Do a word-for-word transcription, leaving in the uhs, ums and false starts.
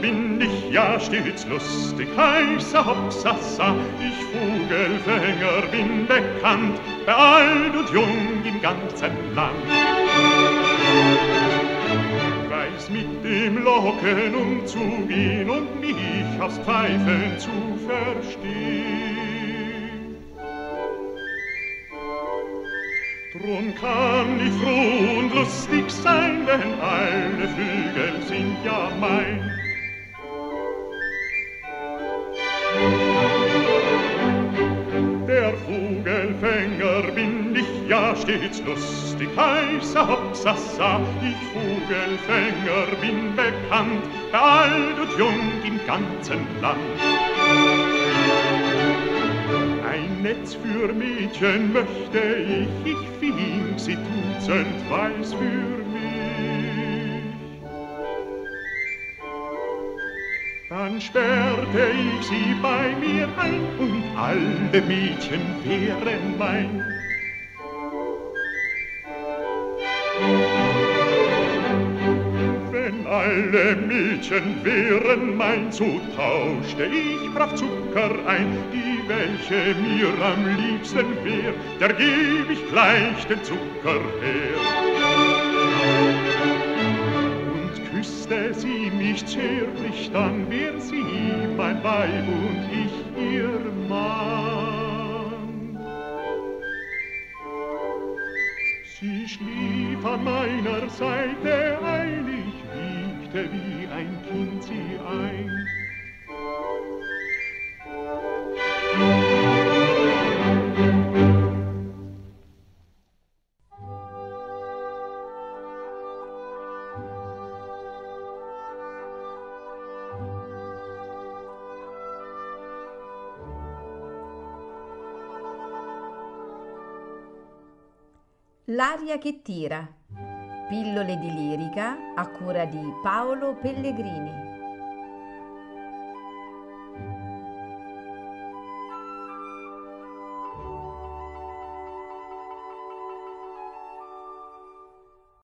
Bin ich ja stets lustig, heißer Hopsassa. Ich Vogelfänger bin bekannt, bei alt und jung im ganzen Land. Weiß mit dem Locken umzugehen und mich aufs Pfeifen zu verstehen. Drum kann ich froh und lustig sein, denn alle Vögel sind ja mein. Vogelfänger bin ich ja stets lustig, heißer Hopsassa. Ich Vogelfänger bin bekannt, bei alt und jung im ganzen Land. Ein Netz für Mädchen möchte ich, ich fing sie dutzend weiß für mich. Dann sperrte ich sie bei mir ein und alle Mädchen wären mein. Wenn alle Mädchen wären mein, so tauschte ich brav Zucker ein. Die, welche mir am liebsten wär, der geb ich gleich den Zucker her. Und küsste sie mich zärtlich, dann wär sie mein Weib und ich ihr Mann. Sie schlief an meiner Seite ein, ich wiegte wie ein Kind sie ein. L'aria che tira. Pillole di lirica a cura di Paolo Pellegrini.